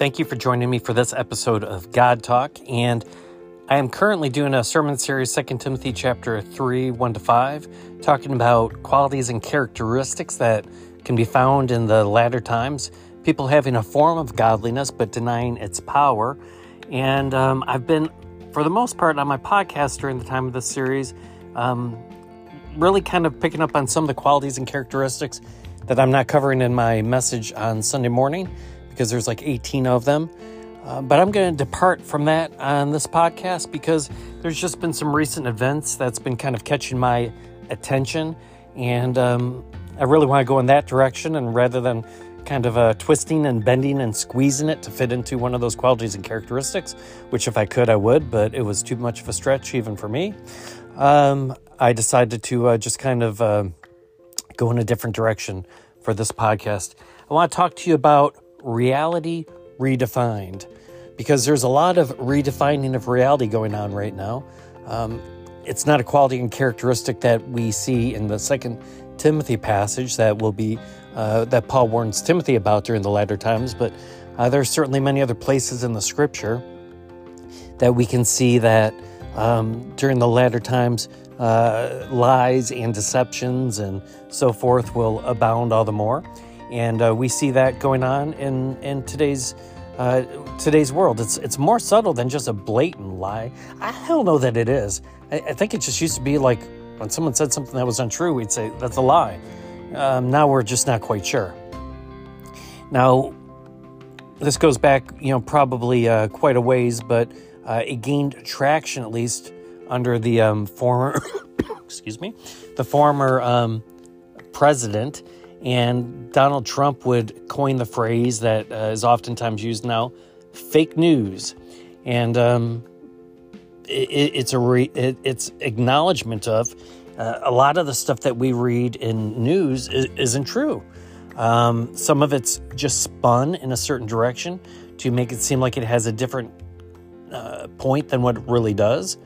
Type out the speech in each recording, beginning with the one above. Thank you for joining me for this episode of God Talk, and I am currently doing a sermon series, 2 Timothy chapter 3, 1-5, talking about qualities and characteristics that can be found in the latter times, people having a form of godliness but denying its power. And I've been, for the most part, on my podcast during the time of this series, really kind of picking up on some of the qualities and characteristics that I'm not covering in my message on Sunday morning, because there's like 18 of them. But I'm going to depart from that on this podcast because there's just been some recent events that's been kind of catching my attention. And I really want to go in that direction, and rather than kind of twisting and bending and squeezing it to fit into one of those qualities and characteristics, which if I could, I would, but it was too much of a stretch even for me. I decided to just kind of go in a different direction for this podcast. I want to talk to you about reality redefined, because there's a lot of redefining of reality going on right now. It's not a quality and characteristic that we see in the 2 Timothy passage that will be that Paul warns Timothy about during the latter times, but there are certainly many other places in the Scripture that we can see that during the latter times, lies and deceptions and so forth will abound all the more. And we see that going on in today's world. It's more subtle than just a blatant lie. I don't know that it is. I think it just used to be like when someone said something that was untrue, we'd say, that's a lie. Now we're just not quite sure. Now, this goes back, probably quite a ways, but it gained traction at least under the former, president. And Donald Trump would coin the phrase that is oftentimes used now, fake news. And it's acknowledgement of a lot of the stuff that we read in news isn't true. Some of it's just spun in a certain direction to make it seem like it has a different point than what it really does,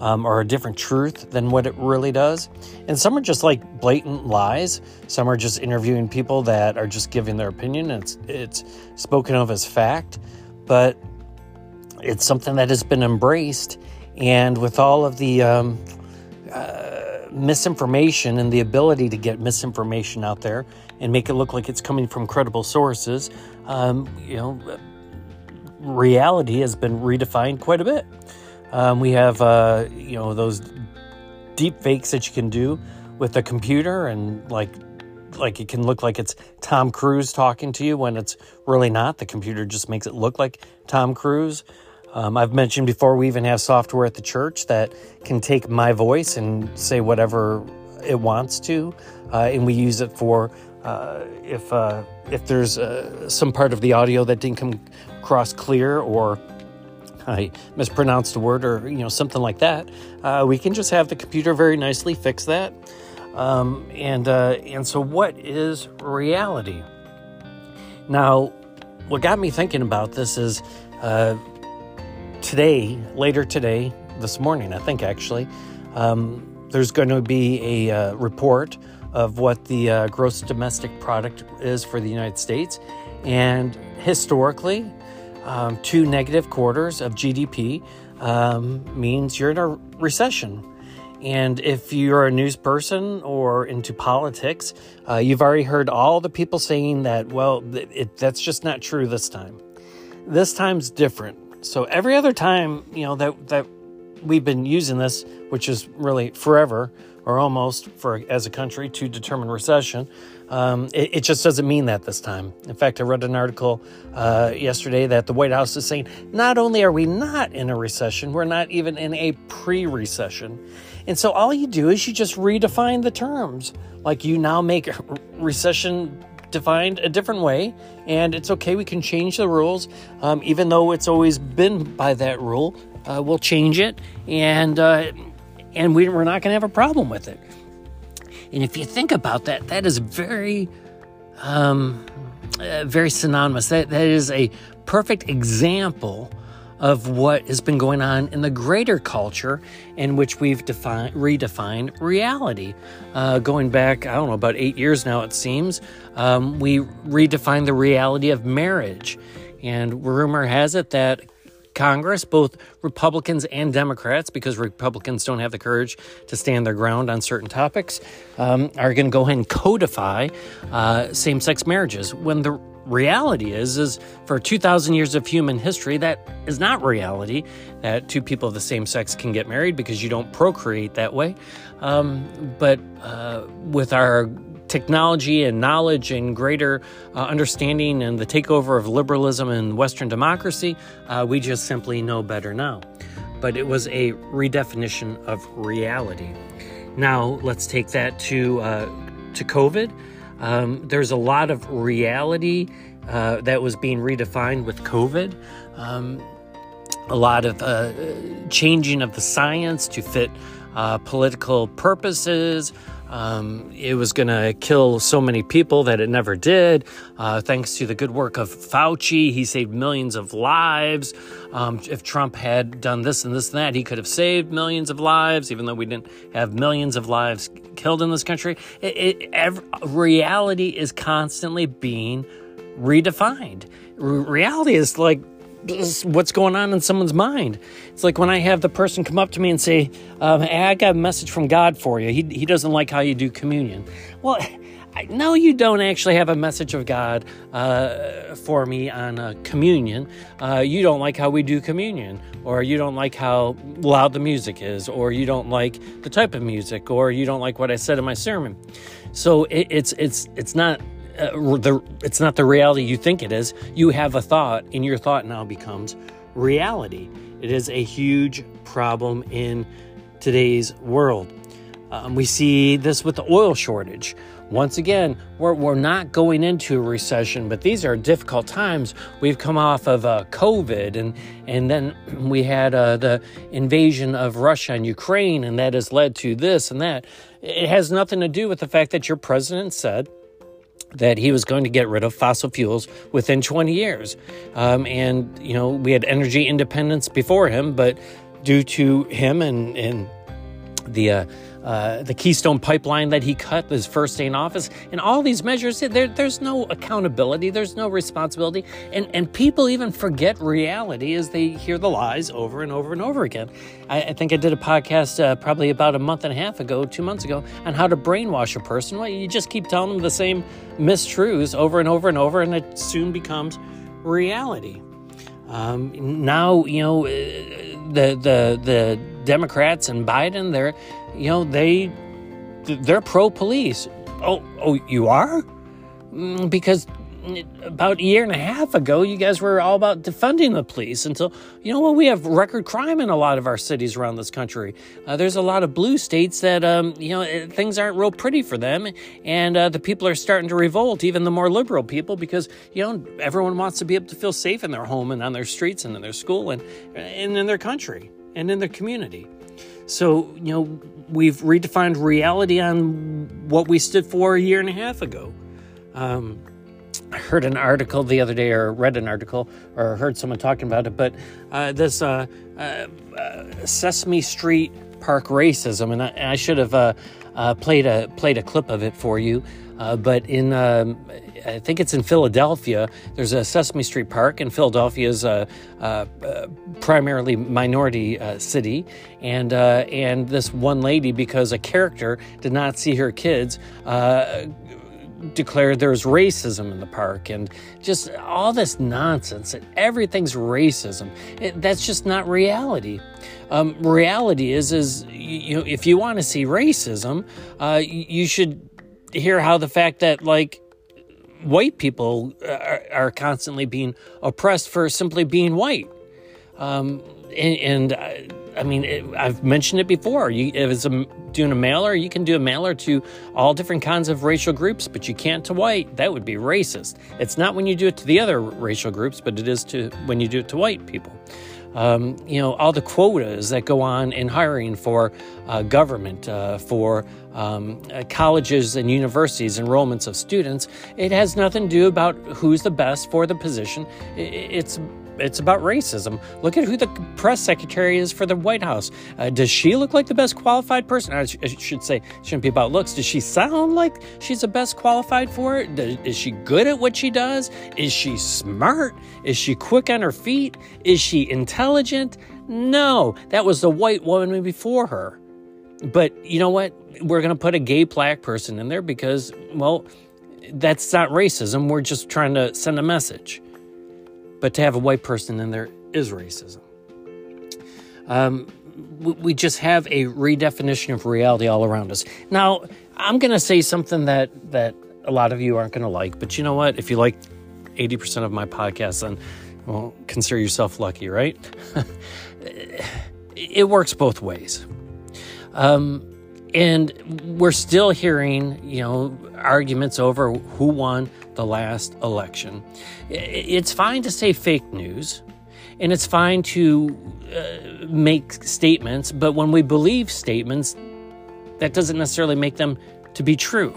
or a different truth than what it really does. And some are just like blatant lies. Some are just interviewing people that are just giving their opinion. It's spoken of as fact, but it's something that has been embraced. And with all of the misinformation and the ability to get misinformation out there and make it look like it's coming from credible sources, reality has been redefined quite a bit. We have, those deep fakes that you can do with a computer, and like it can look like it's Tom Cruise talking to you when it's really not. The computer just makes it look like Tom Cruise. I've mentioned before, we even have software at the church that can take my voice and say whatever it wants to. And we use it for, if there's some part of the audio that didn't come across clear, or I mispronounced a word, or something like that. We can just have the computer very nicely fix that. And so, what is reality? Now, what got me thinking about this is this morning, I think actually, there's going to be a report of what the gross domestic product is for the United States, and historically. 2 negative quarters of GDP means you're in a recession. And if you're a news person or into politics, you've already heard all the people saying that, that's just not true this time. This time's different. So every other time, that we've been using this, which is really forever or almost as a country to determine recession, it just doesn't mean that this time. In fact, I read an article yesterday that the White House is saying, not only are we not in a recession, we're not even in a pre-recession. And so all you do is you just redefine the terms. Like, you now make recession defined a different way, and it's okay, we can change the rules. Even though it's always been by that rule, we'll change it, and we're not going to have a problem with it. And if you think about that, that is very, very synonymous. That is a perfect example of what has been going on in the greater culture in which we've redefined reality. Going back, I don't know, about 8 years now, it seems, we redefined the reality of marriage. And rumor has it that Congress, both Republicans and Democrats, because Republicans don't have the courage to stand their ground on certain topics, are going to go ahead and codify same-sex marriages. When the reality is for 2,000 years of human history, that is not reality, that two people of the same sex can get married because you don't procreate that way. But with our technology and knowledge and greater understanding and the takeover of liberalism and Western democracy, we just simply know better now. But it was a redefinition of reality. Now let's take that to COVID. There's a lot of reality that was being redefined with COVID. A lot of changing of the science to fit political purposes. It was going to kill so many people that it never did. Thanks to the good work of Fauci, he saved millions of lives. If Trump had done this and this and that, he could have saved millions of lives, even though we didn't have millions of lives killed in this country. Reality is constantly being redefined. Reality is like what's going on in someone's mind. It's like when I have the person come up to me and say, hey, I got a message from God for you. He doesn't like how you do communion. Well, no, you don't actually have a message of God for me on communion. You don't like how we do communion, or you don't like how loud the music is, or you don't like the type of music, or you don't like what I said in my sermon. So it's not the reality you think it is. You have a thought, and your thought now becomes reality. It is a huge problem in today's world. We see this with the oil shortage. Once again, we're not going into a recession, but these are difficult times. We've come off of COVID, and then we had the invasion of Russia and Ukraine, and that has led to this and that. It has nothing to do with the fact that your president said that he was going to get rid of fossil fuels within 20 years. And, you know, we had energy independence before him, but due to him and the Keystone Pipeline that he cut his first day in office, and all these measures, there's no accountability, there's no responsibility, and people even forget reality as they hear the lies over and over and over again. I think I did a podcast probably about 2 months ago, on how to brainwash a person. Well, you just keep telling them the same mistruths over and over and over, and it soon becomes reality. Now, you know, the Democrats and Biden, they're pro-police. Oh, you are? Because about a year and a half ago, you guys were all about defunding the police until, we have record crime in a lot of our cities around this country. There's a lot of blue states that, things aren't real pretty for them. And the people are starting to revolt, even the more liberal people, because, everyone wants to be able to feel safe in their home and on their streets and in their school and in their country and in their community. So, we've redefined reality on what we stood for a year and a half ago. I heard an article the other day, or read an article, or heard someone talking about it, but this Sesame Street Park racism, and I should have played a clip of it for you, but in I think it's in Philadelphia. There's a Sesame Street Park, and Philadelphia's primarily minority city. And this one lady, because a character did not see her kids, declared there's racism in the park, and just all this nonsense that everything's racism. That's just not reality. Reality is if you want to see racism, you should hear how the fact that white people are constantly being oppressed for simply being white. I've mentioned it before. Doing a mailer, you can do a mailer to all different kinds of racial groups, but you can't to white. That would be racist. It's not when you do it to the other racial groups, but it is to when you do it to white people. All the quotas that go on in hiring for government, for colleges and universities, enrollments of students, it has nothing to do about who's the best for the position. It's it's about racism. Look at who the press secretary is for the White House. Does she look like the best qualified person? I should say, it shouldn't be about looks. Does she sound like she's the best qualified for it? Is she good at what she does? Is she smart? Is she quick on her feet? Is she intelligent? No, that was the white woman before her. But you know what? We're going to put a gay black person in there because, well, that's not racism. We're just trying to send a message. But to have a white person in there is racism. We just have a redefinition of reality all around us. Now, I'm going to say something that a lot of you aren't going to like. But you know what? If you like 80% of my podcasts, then, well, consider yourself lucky, right? It works both ways. And we're still hearing, arguments over who won the last election. It's fine to say fake news, and it's fine to make statements, but when we believe statements, that doesn't necessarily make them to be true.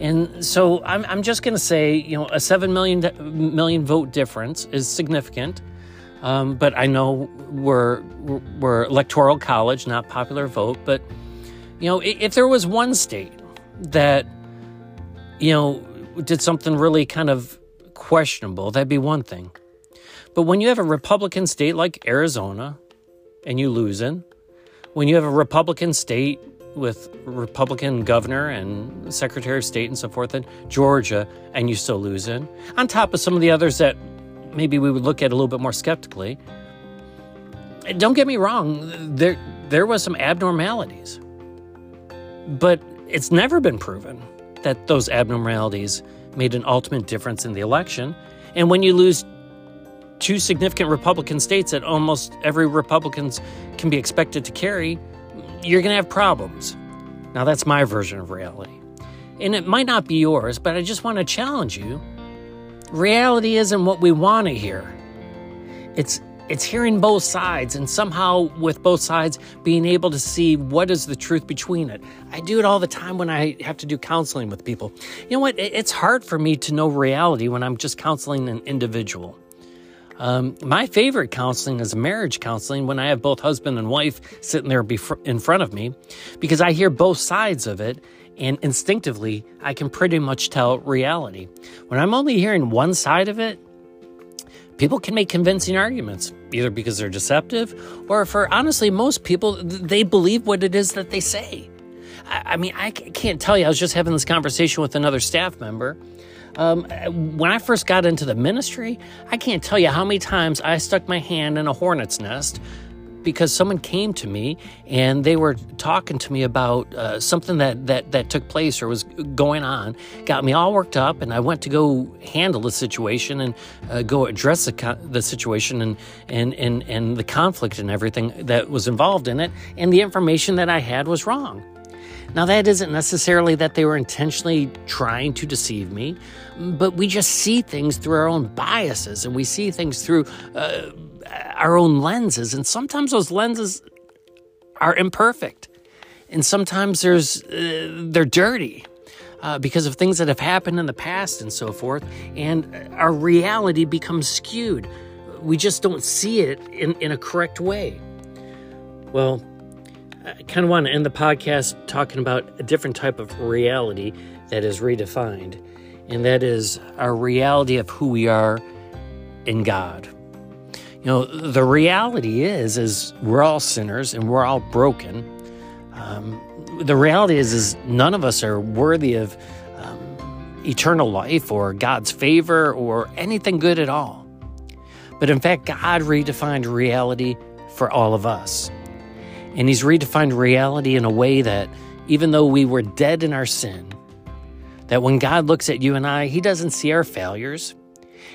And so I'm just going to say, a 7 million vote difference is significant. But I know we're electoral college, not popular vote. But, if there was one state that, did something really kind of questionable, that'd be one thing. But when you have a Republican state like Arizona and you lose in, when you have a Republican state with Republican governor and secretary of state and so forth in Georgia, and you still lose in, on top of some of the others that maybe we would look at a little bit more skeptically. Don't get me wrong, there was some abnormalities. But it's never been proven that those abnormalities made an ultimate difference in the election. And when you lose two significant Republican states that almost every Republicans can be expected to carry, you're going to have problems. Now, that's my version of reality. And it might not be yours, but I just want to challenge you. Reality isn't what we want to hear. It's hearing both sides, and somehow with both sides being able to see what is the truth between it. I do it all the time when I have to do counseling with people. You know what? It's hard for me to know reality when I'm just counseling an individual. My favorite counseling is marriage counseling when I have both husband and wife sitting there in front of me, because I hear both sides of it. And instinctively, I can pretty much tell reality. When I'm only hearing one side of it, people can make convincing arguments, either because they're deceptive or for, honestly, most people, they believe what it is that they say. I mean, I can't tell you, I was just having this conversation with another staff member. When I first got into the ministry, I can't tell you how many times I stuck my hand in a hornet's nest because someone came to me and they were talking to me about something that took place or was going on, got me all worked up, and I went to go handle the situation and go address the situation and the conflict and everything that was involved in it, and the information that I had was wrong. Now, that isn't necessarily that they were intentionally trying to deceive me, but we just see things through our own biases, and we see things through our own lenses, and sometimes those lenses are imperfect, and sometimes they're dirty because of things that have happened in the past and so forth, and our reality becomes skewed. We just don't see it in a correct way. Well, I kind of want to end the podcast talking about a different type of reality that is redefined, and that is our reality of who we are in God. The reality is we're all sinners and we're all broken. The reality is none of us are worthy of eternal life or God's favor or anything good at all. But in fact, God redefined reality for all of us. And he's redefined reality in a way that even though we were dead in our sin, that when God looks at you and I, he doesn't see our failures.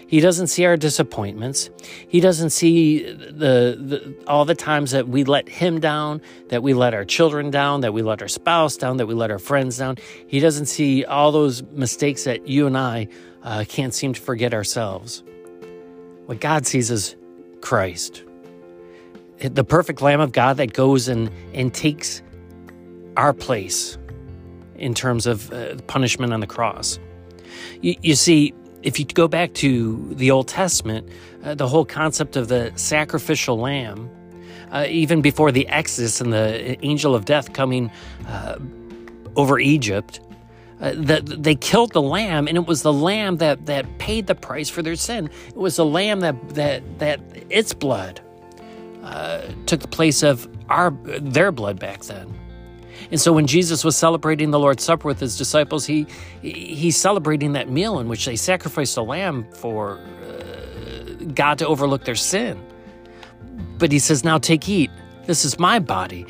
He doesn't see our disappointments. He doesn't see all the times that we let him down, that we let our children down, that we let our spouse down, that we let our friends down. He doesn't see all those mistakes that you and I can't seem to forget ourselves. What God sees is Christ, the perfect Lamb of God that goes and takes our place in terms of punishment on the cross. You see, If you go back to the Old Testament, the whole concept of the sacrificial lamb, even before the Exodus and the angel of death coming over Egypt, they killed the lamb, and it was the lamb that paid the price for their sin. It was the lamb that its blood took the place of their blood back then. And so when Jesus was celebrating the Lord's Supper with his disciples, he's celebrating that meal in which they sacrificed a lamb for God to overlook their sin. But he says, now take, eat. This is my body.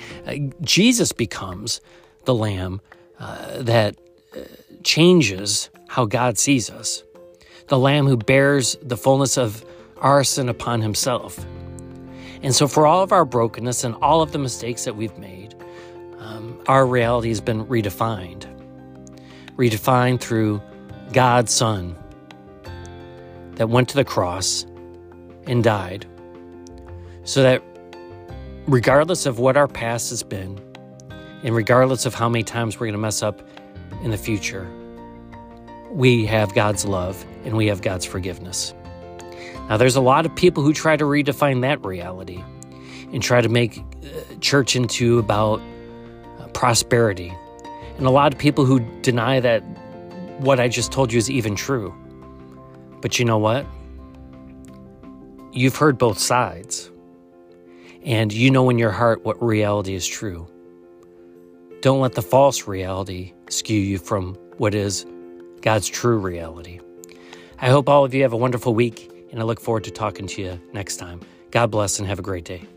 Jesus becomes the lamb that changes how God sees us. The lamb who bears the fullness of our sin upon himself. And so for all of our brokenness and all of the mistakes that we've made, our reality has been redefined. Redefined through God's Son that went to the cross and died. So that regardless of what our past has been, and regardless of how many times we're going to mess up in the future, we have God's love and we have God's forgiveness. Now, there's a lot of people who try to redefine that reality and try to make church into about prosperity. And a lot of people who deny that what I just told you is even true. But you know what? You've heard both sides. And you know in your heart what reality is true. Don't let the false reality skew you from what is God's true reality. I hope all of you have a wonderful week, and I look forward to talking to you next time. God bless and have a great day.